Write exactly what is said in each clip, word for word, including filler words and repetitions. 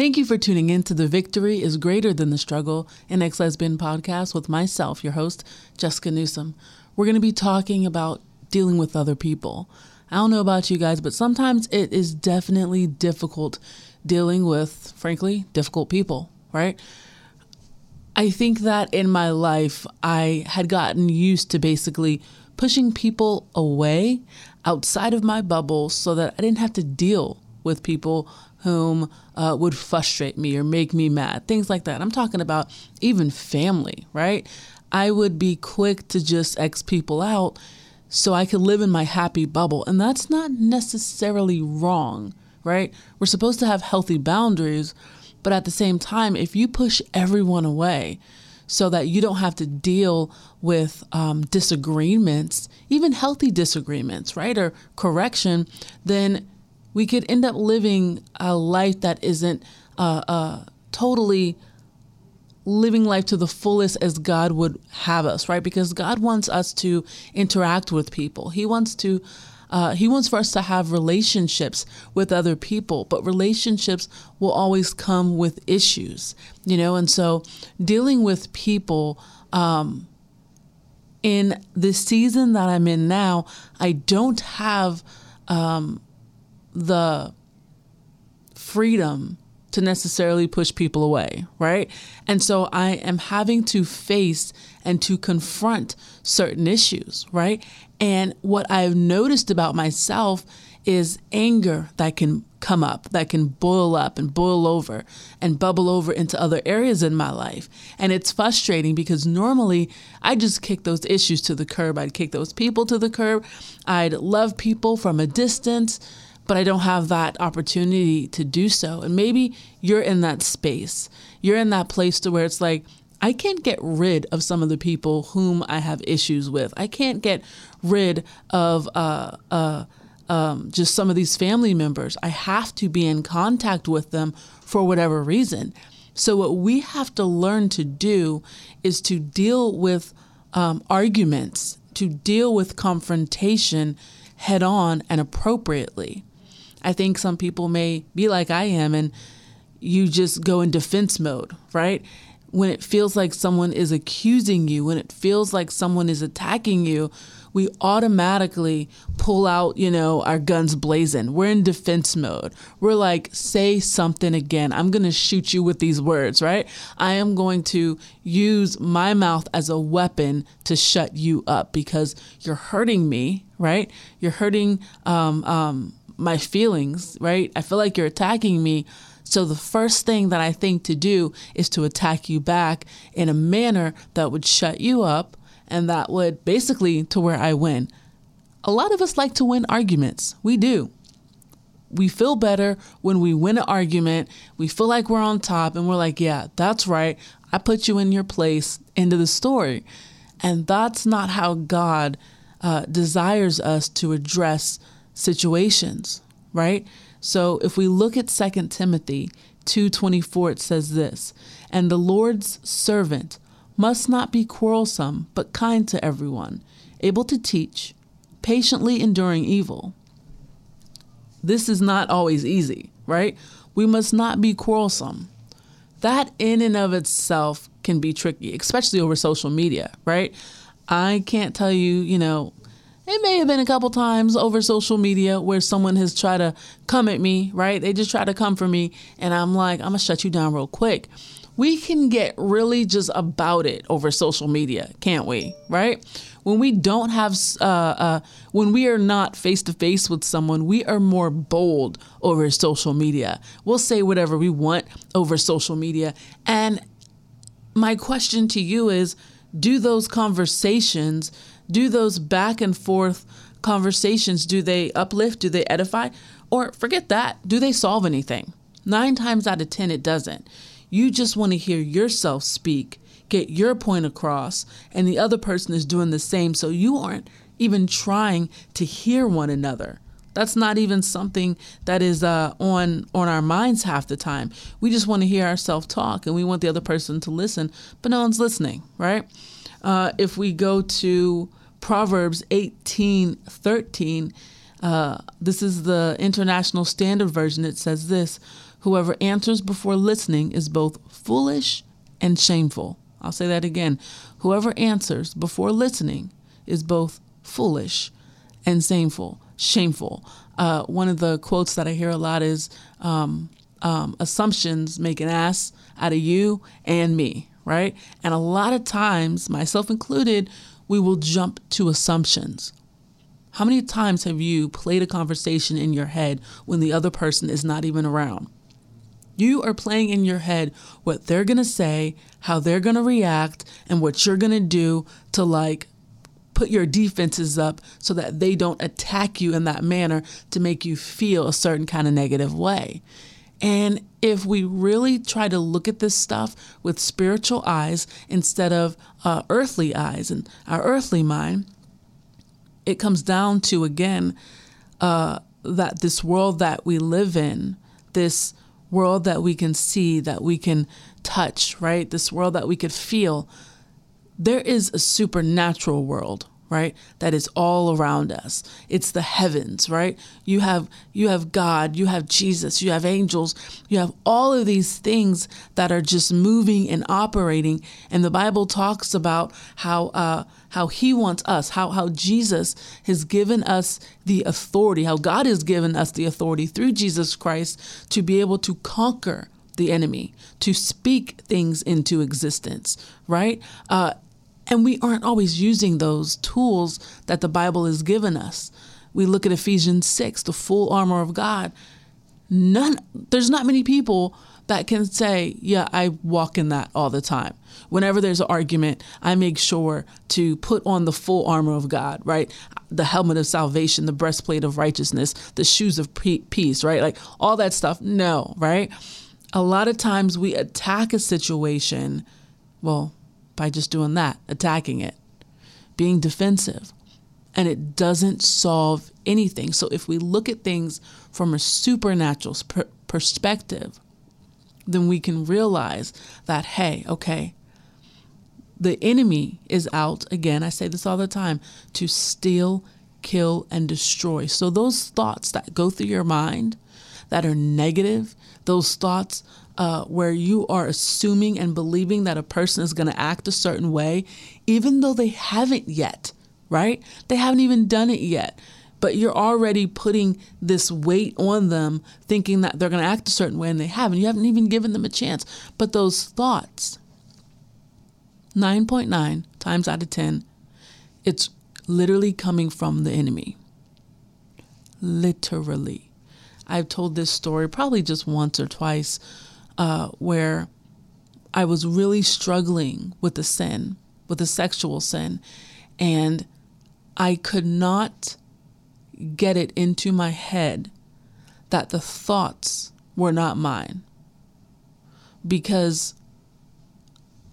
Thank you for tuning in to The Victory is Greater Than the Struggle, an ex-lesbian podcast with myself, your host, Jessica Newsom. We're going to be talking about dealing with other people. I don't know about you guys, but sometimes it is definitely difficult dealing with, frankly, difficult people, right? I think that in my life, I had gotten used to basically pushing people away outside of my bubble so that I didn't have to deal with people whom uh, would frustrate me or make me mad, things like that. I'm talking about even family, right? I would be quick to just X people out so I could live in my happy bubble. And that's not necessarily wrong, right? We're supposed to have healthy boundaries, but at the same time, if you push everyone away so that you don't have to deal with um, disagreements, even healthy disagreements, right, or correction, then we could end up living a life that isn't uh, uh, totally living life to the fullest as God would have us, right? Because God wants us to interact with people. He wants to Uh, he wants for us to have relationships with other people, but relationships will always come with issues, you know? And so dealing with people um, in the season that I'm in now, I don't have um, the freedom to necessarily push people away, right? And so I am having to face and to confront certain issues, right? And what I've noticed about myself is anger that can come up, that can boil up and boil over and bubble over into other areas in my life. And it's frustrating because normally I just kick those issues to the curb. I'd kick those people to the curb. I'd love people from a distance, but I don't have that opportunity to do so. And maybe you're in that space. You're in that place to where it's like, I can't get rid of some of the people whom I have issues with. I can't get rid of uh, uh, um, just some of these family members. I have to be in contact with them for whatever reason. So what we have to learn to do is to deal with um, arguments, to deal with confrontation head on and appropriately. I think some people may be like I am, and you just go in defense mode, right? When it feels like someone is accusing you, when it feels like someone is attacking you, we automatically pull out, you know, our guns blazing. We're in defense mode. We're like, say something again. I'm going to shoot you with these words, right? I am going to use my mouth as a weapon to shut you up because you're hurting me, right? You're hurting um, um, my feelings, right? I feel like you're attacking me. So the first thing that I think to do is to attack you back in a manner that would shut you up and that would basically to where I win. A lot of us like to win arguments. We do. We feel better when we win an argument. We feel like we're on top and we're like, yeah, that's right. I put you in your place. End of the story. And that's not how God uh, desires us to address situations, right? So if we look at Second Timothy two twenty-four, it says this, "And the Lord's servant must not be quarrelsome, but kind to everyone, able to teach, patiently enduring evil." This is not always easy, right? We must not be quarrelsome. That in and of itself can be tricky, especially over social media, right? I can't tell you, you know, it may have been a couple times over social media where someone has tried to come at me, right? They just try to come for me. And I'm like, I'm going to shut you down real quick. We can get really just about it over social media, can't we? Right? When we don't have, uh, uh, when we are not face to face with someone, we are more bold over social media. We'll say whatever we want over social media. And my question to you is, do those conversations Do those back and forth conversations, do they uplift? Do they edify? Or forget that. Do they solve anything? Nine times out of ten, it doesn't. You just want to hear yourself speak, get your point across, and the other person is doing the same. So you aren't even trying to hear one another. That's not even something that is uh, on, on our minds half the time. We just want to hear ourselves talk and we want the other person to listen, but no one's listening, right? Uh, if we go to Proverbs eighteen thirteen, uh, this is the International Standard Version. It says this, Whoever answers before listening is both foolish and shameful. I'll say that again. Whoever answers before listening is both foolish and shameful. Shameful. Uh, one of the quotes that I hear a lot is um, um, assumptions make an ass out of you and me, right? And a lot of times, myself included, we will jump to assumptions. How many times have you played a conversation in your head when the other person is not even around? You are playing in your head what they're going to say, how they're going to react, and what you're going to do to like put your defenses up so that they don't attack you in that manner to make you feel a certain kind of negative way. And if we really try to look at this stuff with spiritual eyes instead of uh, earthly eyes and our earthly mind, it comes down to, again, uh, that this world that we live in, this world that we can see, that we can touch, right? This world that we could feel, there is a supernatural world, right? That is all around us. It's the heavens, right? You have, you have God, you have Jesus, you have angels, you have all of these things that are just moving and operating. And the Bible talks about how, uh, how he wants us, how, how Jesus has given us the authority, how God has given us the authority through Jesus Christ to be able to conquer the enemy, to speak things into existence, right? Uh, and we aren't always using those tools that the Bible has given us. We look at Ephesians six, the full armor of God. None, there's not many people that can say, yeah, I walk in that all the time. Whenever there's an argument, I make sure to put on the full armor of God, right? The helmet of salvation, the breastplate of righteousness, the shoes of peace, right? Like all that stuff. No, right? A lot of times we attack a situation, well, by just doing that, attacking it, being defensive, and it doesn't solve anything. So if we look at things from a supernatural per- perspective, then we can realize that, hey, okay, the enemy is out, again, I say this all the time, to steal, kill, and destroy. So those thoughts that go through your mind that are negative, those thoughts uh, where you are assuming and believing that a person is going to act a certain way, even though they haven't yet, right? They haven't even done it yet. But you're already putting this weight on them, thinking that they're going to act a certain way, and they haven't. You haven't even given them a chance. But those thoughts, nine point nine times out of ten, it's literally coming from the enemy. Literally. I've told this story probably just once or twice uh, where I was really struggling with a sin, with a sexual sin, and I could not get it into my head that the thoughts were not mine, because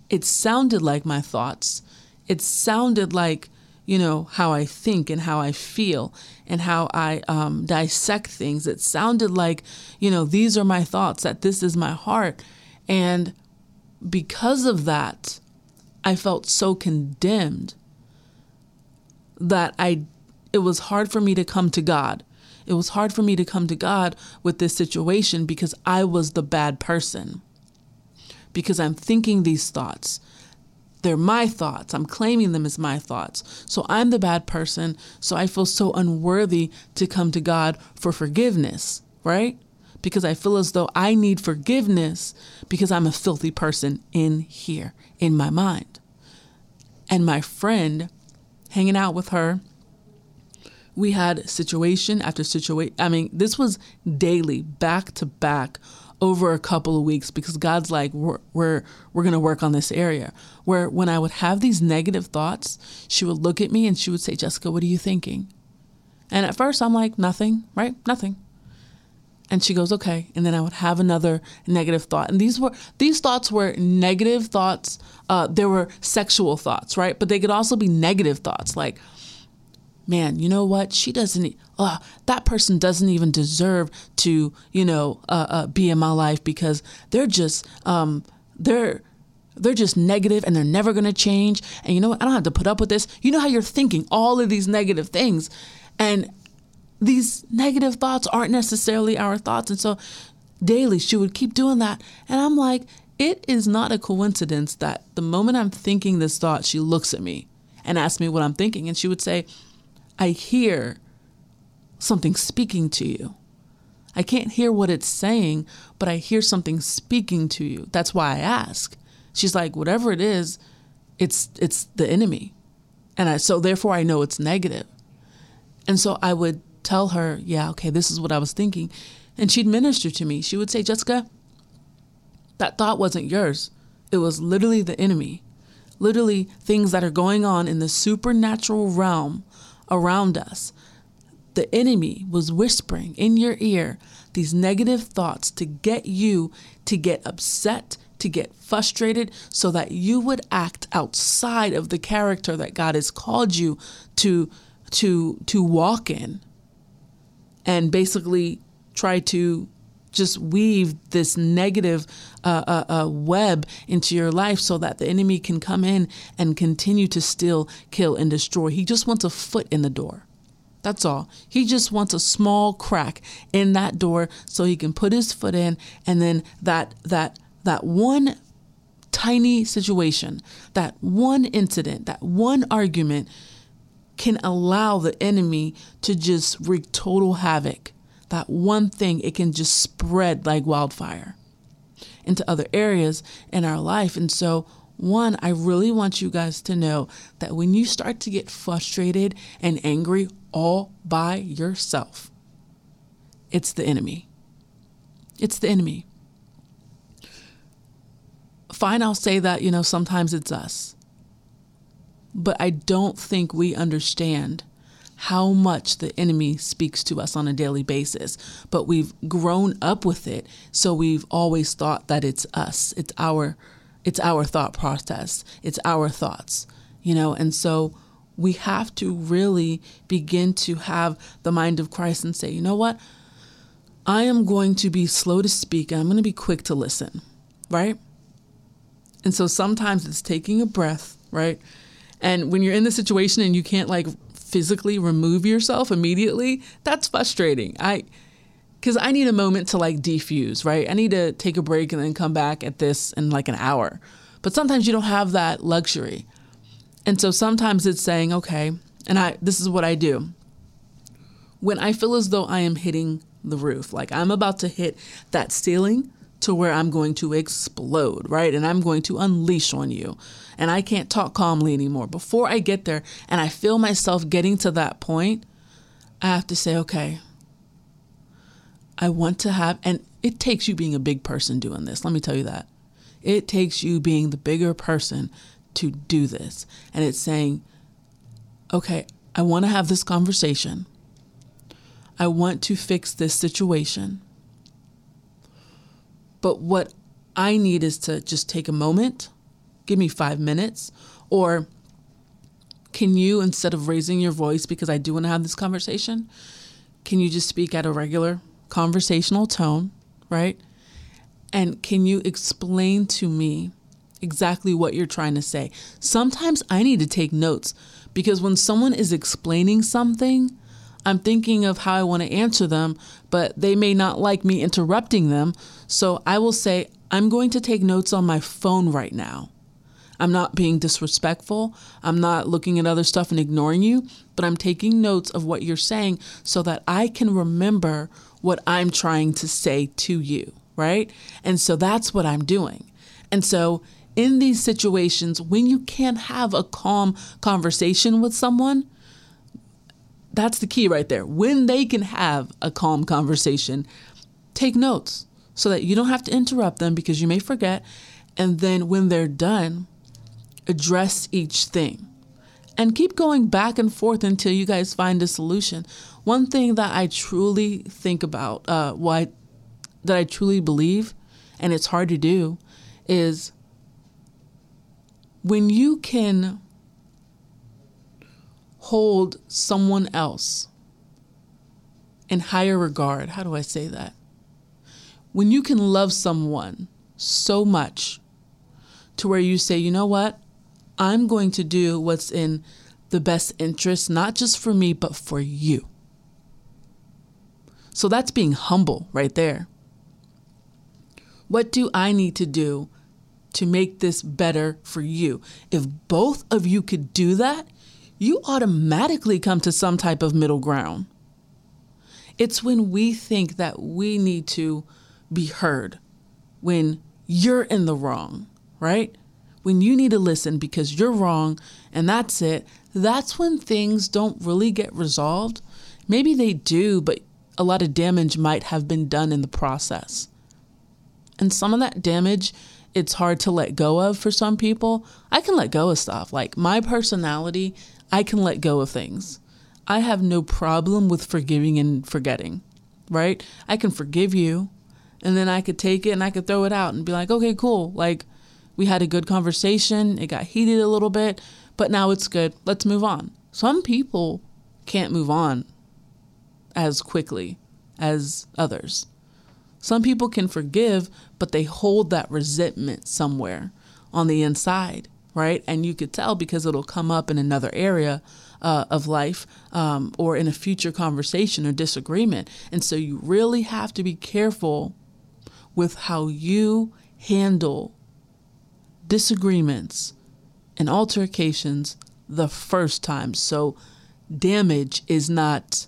it sounded like my thoughts. It sounded like, you know, how I think and how I feel and how I um, dissect things. It sounded like, you know, these are my thoughts, that this is my heart. And because of that, I felt so condemned that I It was hard for me to come to God. It was hard for me to come to God with this situation because I was the bad person. Because I'm thinking these thoughts. They're my thoughts. I'm claiming them as my thoughts. So I'm the bad person. So I feel so unworthy to come to God for forgiveness, right? Because I feel as though I need forgiveness because I'm a filthy person in here, in my mind. And my friend, hanging out with her, we had situation after situation. I mean, this was daily, back to back, over a couple of weeks, because God's like, we're we're, we're going to work on this area. Where when I would have these negative thoughts, she would look at me and she would say, Jessica, what are you thinking? And at first I'm like, nothing, right? Nothing. And she goes, okay. And then I would have another negative thought. And these were these thoughts were negative thoughts. Uh, there were sexual thoughts, right? But they could also be negative thoughts like, man, you know what? She doesn't, uh, that person doesn't even deserve to, you know, uh, uh, be in my life because they're just, um, they're, they're just negative and they're never going to change. And you know what? I don't have to put up with this. You know how you're thinking all of these negative things, and these negative thoughts aren't necessarily our thoughts. And so daily. She would keep doing that. And I'm like, it is not a coincidence that the moment I'm thinking this thought, she looks at me and asks me what I'm thinking. And she would say, I hear something speaking to you. I can't hear what it's saying, but I hear something speaking to you. That's why I ask. She's like, whatever it is, it's it's the enemy. And I, so therefore I know it's negative. And so I would tell her, yeah, okay, this is what I was thinking. And she'd minister to me. She would say, Jessica, that thought wasn't yours. It was literally the enemy. Literally things that are going on in the supernatural realm around us. The enemy was whispering in your ear these negative thoughts to get you to get upset, to get frustrated, so that you would act outside of the character that God has called you to to to walk in, and basically try to just weave this negative uh, uh, uh, web into your life so that the enemy can come in and continue to steal, kill, and destroy. He just wants a foot in the door. That's all. He just wants a small crack in that door so he can put his foot in, and then that that that one tiny situation, that one incident, that one argument can allow the enemy to just wreak total havoc. That one thing, it can just spread like wildfire into other areas in our life. And so one, I really want you guys to know that when you start to get frustrated and angry all by yourself, it's the enemy. It's the enemy. Fine, I'll say that, you know, sometimes it's us. But I don't think we understand how much the enemy speaks to us on a daily basis. But we've grown up with it, so we've always thought that it's us. It's our It's our thought process. It's our thoughts, you know, and so we have to really begin to have the mind of Christ and say, you know what, I am going to be slow to speak. And I'm going to be quick to listen, right? And so sometimes it's taking a breath, right? And when you're in the situation and you can't like physically remove yourself immediately, that's frustrating. I Because I need a moment to like defuse, right? I need to take a break and then come back at this in like an hour. But sometimes you don't have that luxury. And so sometimes it's saying, okay, and I this is what I do. When I feel as though I am hitting the roof, like I'm about to hit that ceiling to where I'm going to explode, right? And I'm going to unleash on you. And I can't talk calmly anymore. Before I get there and I feel myself getting to that point, I have to say, okay, I want to have, and it takes you being a big person doing this. Let me tell you that. It takes you being the bigger person to do this. And it's saying, okay, I want to have this conversation. I want to fix this situation. But what I need is to just take a moment, give me five minutes, or can you, instead of raising your voice, because I do want to have this conversation, can you just speak at a regular conversational tone, right? And can you explain to me exactly what you're trying to say? Sometimes I need to take notes, because when someone is explaining something, I'm thinking of how I want to answer them, but they may not like me interrupting them. So I will say, I'm going to take notes on my phone right now. I'm not being disrespectful. I'm not looking at other stuff and ignoring you, but I'm taking notes of what you're saying so that I can remember what I'm trying to say to you, right? And so that's what I'm doing. And so in these situations, when you can't have a calm conversation with someone, that's the key right there. When they can have a calm conversation, take notes so that you don't have to interrupt them, because you may forget. And then when they're done, address each thing and keep going back and forth until you guys find a solution. One thing that I truly think about, uh, why that I truly believe, and it's hard to do, is when you can hold someone else in higher regard. How do I say that? When you can love someone so much to where you say, you know what? I'm going to do what's in the best interest, not just for me, but for you. So that's being humble right there. What do I need to do to make this better for you? If both of you could do that, you automatically come to some type of middle ground. It's when we think that we need to be heard, when you're in the wrong, right? When you need to listen because you're wrong and that's it, that's when things don't really get resolved. Maybe they do, but a lot of damage might have been done in the process. And some of that damage, it's hard to let go of for some people. I can let go of stuff. Like my personality, I can let go of things. I have no problem with forgiving and forgetting, right? I can forgive you and then I could take it and I could throw it out and be like, okay, cool. Like, we had a good conversation. It got heated a little bit, but now it's good. Let's move on. Some people can't move on as quickly as others. Some people can forgive, but they hold that resentment somewhere on the inside, right? And you could tell because it'll come up in another area uh, of life um, or in a future conversation or disagreement. And so you really have to be careful with how you handle disagreements and altercations the first time. So damage is not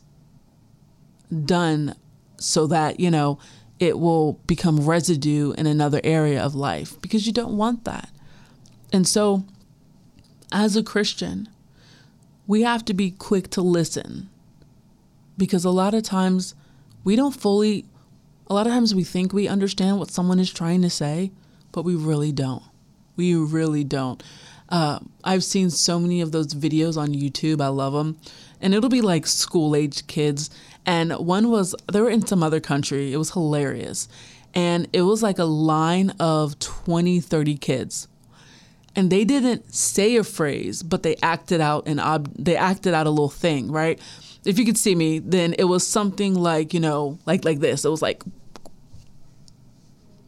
done so that, you know, it will become residue in another area of life, because you don't want that. And so as a Christian, we have to be quick to listen, because a lot of times we don't fully, a lot of times we think we understand what someone is trying to say, but we really don't. We really don't. Uh, I've seen so many of those videos on YouTube. I love them. And it'll be like school age kids. And one was, they were in some other country. It was hilarious. And it was like a line of twenty, thirty kids. And they didn't say a phrase, but they acted out and ob- they acted out a little thing, right? If you could see me, then it was something like, you know, like, like this. It was like,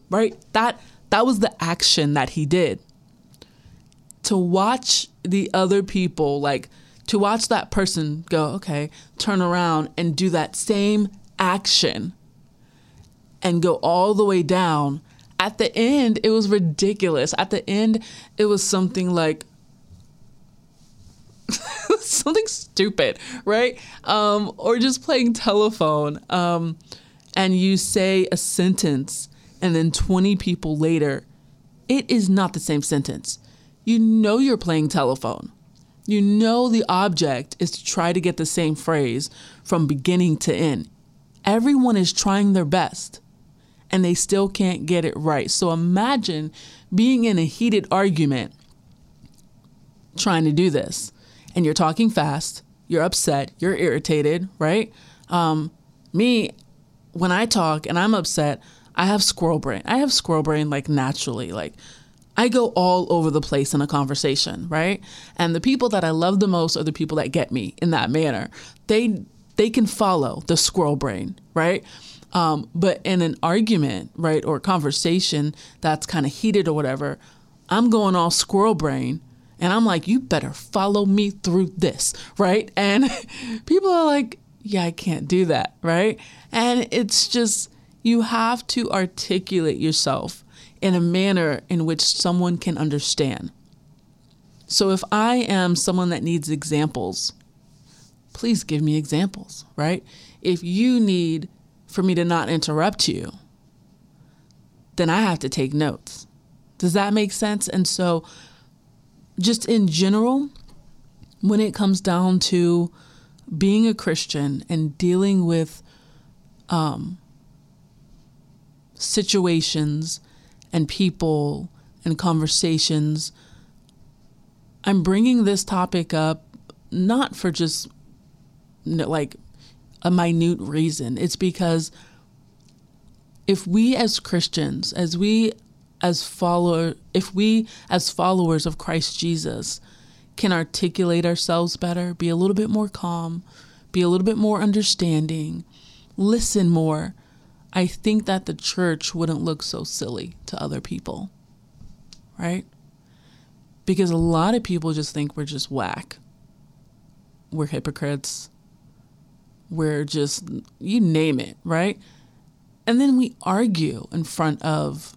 right? That, That was the action that he did. To watch the other people, like to watch that person go, okay, turn around and do that same action and go all the way down. At the end, it was ridiculous. At the end, it was something like, something stupid, right? Um, or just playing telephone. Um, and you say a sentence, and then twenty people later, it is not the same sentence. You know you're playing telephone. You know the object is to try to get the same phrase from beginning to end. Everyone is trying their best, and they still can't get it right. So imagine being in a heated argument trying to do this, and you're talking fast, you're upset, you're irritated, right? Um, me, when I talk and I'm upset, I have squirrel brain. I have squirrel brain like naturally. Like I go all over the place in a conversation, right? And the people that I love the most are the people that get me in that manner. They they can follow the squirrel brain, right? Um, but in an argument, right, or conversation that's kind of heated or whatever, I'm going all squirrel brain. And I'm like, you better follow me through this, right? And people are like, yeah, I can't do that, right? And it's just... you have to articulate yourself in a manner in which someone can understand. So if I am someone that needs examples, please give me examples, right? If you need for me to not interrupt you, then I have to take notes. Does that make sense? And so just in general, when it comes down to being a Christian and dealing with, um, situations and people and conversations. I'm bringing this topic up not for just like a minute reason. It's because if we as Christians, as we as follower, if we as followers of Christ Jesus can articulate ourselves better, be a little bit more calm, be a little bit more understanding, listen more, I think that the church wouldn't look so silly to other people, right? Because a lot of people just think we're just whack. We're hypocrites. We're just, you name it, right? And then we argue in front of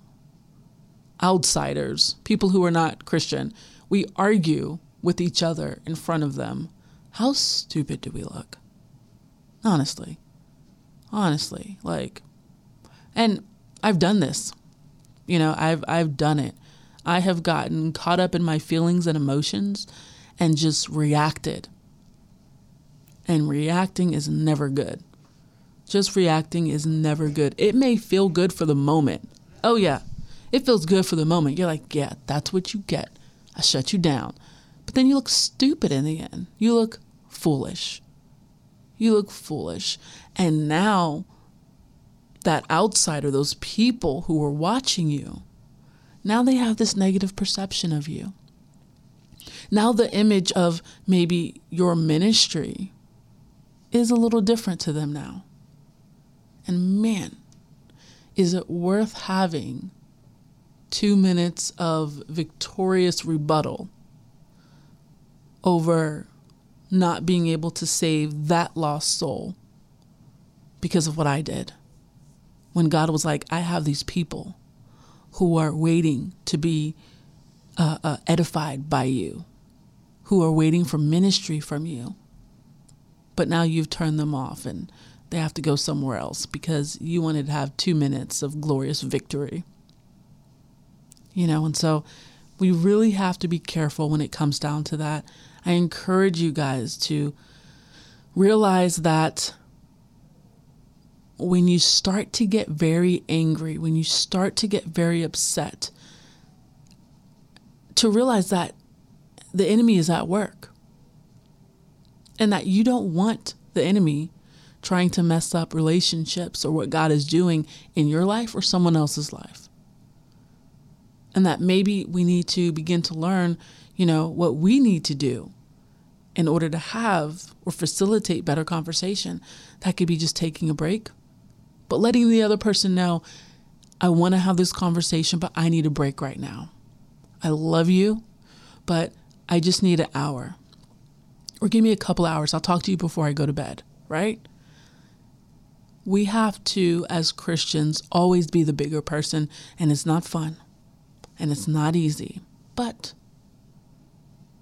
outsiders, people who are not Christian, we argue with each other in front of them. How stupid do we look? Honestly. Honestly. Like, and I've done this. You know, I've I've done it. I have gotten caught up in my feelings and emotions and just reacted. And reacting is never good. Just reacting is never good. It may feel good for the moment. Oh, yeah. It feels good for the moment. You're like, yeah, that's what you get. I shut you down. But then you look stupid in the end. You look foolish. You look foolish. And now that outsider, those people who were watching you, now they have this negative perception of you. Now the image of maybe your ministry is a little different to them now. And man, is it worth having two minutes of victorious rebuttal over not being able to save that lost soul because of what I did? When God was like, I have these people who are waiting to be uh, uh, edified by you, who are waiting for ministry from you. But now you've turned them off and they have to go somewhere else because you wanted to have two minutes of glorious victory. You know, and so we really have to be careful when it comes down to that. I encourage you guys to realize that when you start to get very angry, when you start to get very upset, to realize that the enemy is at work and that you don't want the enemy trying to mess up relationships or what God is doing in your life or someone else's life. And that maybe we need to begin to learn, you know, what we need to do in order to have or facilitate better conversation. That could be just taking a break, but letting the other person know, I want to have this conversation, but I need a break right now. I love you, but I just need an hour, or give me a couple hours. I'll talk to you before I go to bed, right? We have to, as Christians, always be the bigger person, and it's not fun. And it's not easy, but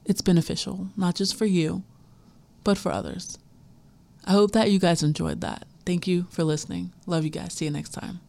it's beneficial, not just for you, but for others. I hope that you guys enjoyed that. Thank you for listening. Love you guys. See you next time.